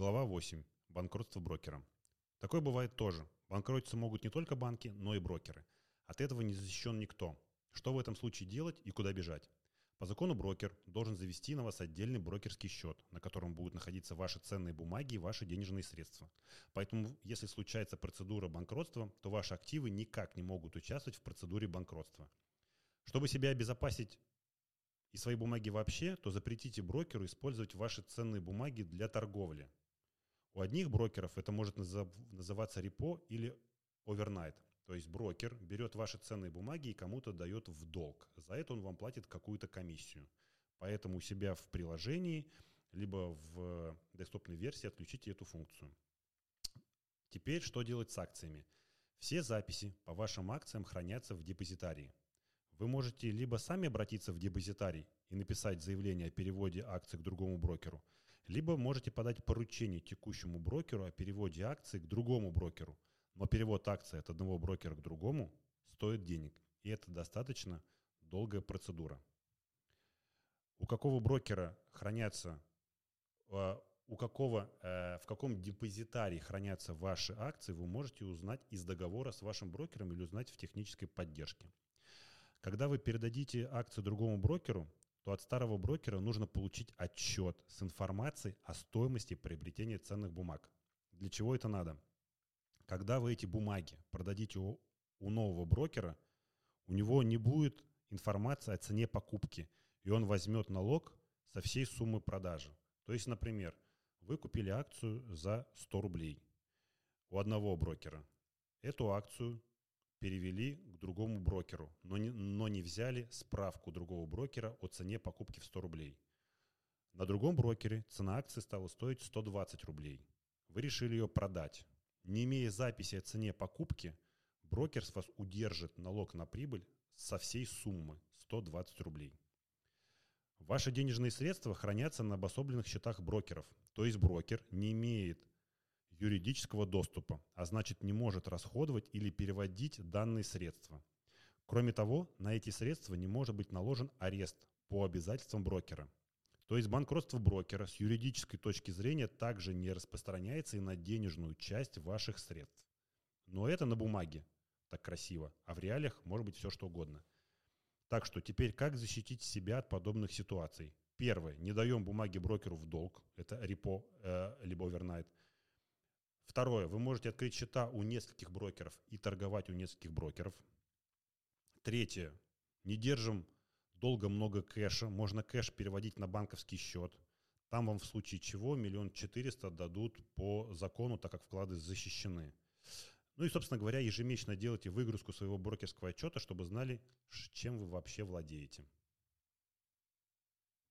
Глава 8. Банкротство брокера. Такое бывает тоже. Банкротиться могут не только банки, но и брокеры. От этого не защищен никто. Что в этом случае делать и куда бежать? По закону брокер должен завести на вас отдельный брокерский счет, на котором будут находиться ваши ценные бумаги и ваши денежные средства. Поэтому, если случается процедура банкротства, то ваши активы никак не могут участвовать в процедуре банкротства. Чтобы себя обезопасить и свои бумаги вообще, то запретите брокеру использовать ваши ценные бумаги для торговли. У одних брокеров это может называться репо или овернайт. То есть брокер берет ваши ценные бумаги и кому-то дает в долг. За это он вам платит какую-то комиссию. Поэтому у себя в приложении, либо в десктопной версии отключите эту функцию. Теперь что делать с акциями? Все записи по вашим акциям хранятся в депозитарии. Вы можете либо сами обратиться в депозитарий и написать заявление о переводе акций к другому брокеру, либо можете подать поручение текущему брокеру о переводе акций к другому брокеру. Но перевод акций от одного брокера к другому стоит денег, и это достаточно долгая процедура. У какого брокера хранятся, в каком депозитарии хранятся ваши акции, вы можете узнать из договора с вашим брокером или узнать в технической поддержке. Когда вы передадите акции другому брокеру, то от старого брокера нужно получить отчет с информацией о стоимости приобретения ценных бумаг. Для чего это надо? Когда вы эти бумаги продадите у нового брокера, у него не будет информации о цене покупки, и он возьмет налог со всей суммы продажи. То есть, например, вы купили акцию за 100 рублей у одного брокера. Эту акцию перевели к другому брокеру, но не взяли справку другого брокера о цене покупки в 100 рублей. На другом брокере цена акции стала стоить 120 рублей. Вы решили ее продать. Не имея записи о цене покупки, брокер с вас удержит налог на прибыль со всей суммы 120 рублей. Ваши денежные средства хранятся на обособленных счетах брокеров, то есть брокер не имеет юридического доступа, а значит не может расходовать или переводить данные средства. Кроме того, на эти средства не может быть наложен арест по обязательствам брокера. То есть банкротство брокера с юридической точки зрения также не распространяется и на денежную часть ваших средств. Но это на бумаге так красиво, а в реалиях может быть все что угодно. Так что теперь как защитить себя от подобных ситуаций? Первое. Не даем бумаги брокеру в долг. Это репо, либо овернайт. Второе. Вы можете открыть счета у нескольких брокеров и торговать у нескольких брокеров. Третье. Не держим долго много кэша, можно кэш переводить на банковский счет. Там вам в случае чего 1 400 000 дадут по закону, так как вклады защищены. Ну и, собственно говоря, ежемесячно делайте выгрузку своего брокерского отчета, чтобы знали, чем вы вообще владеете.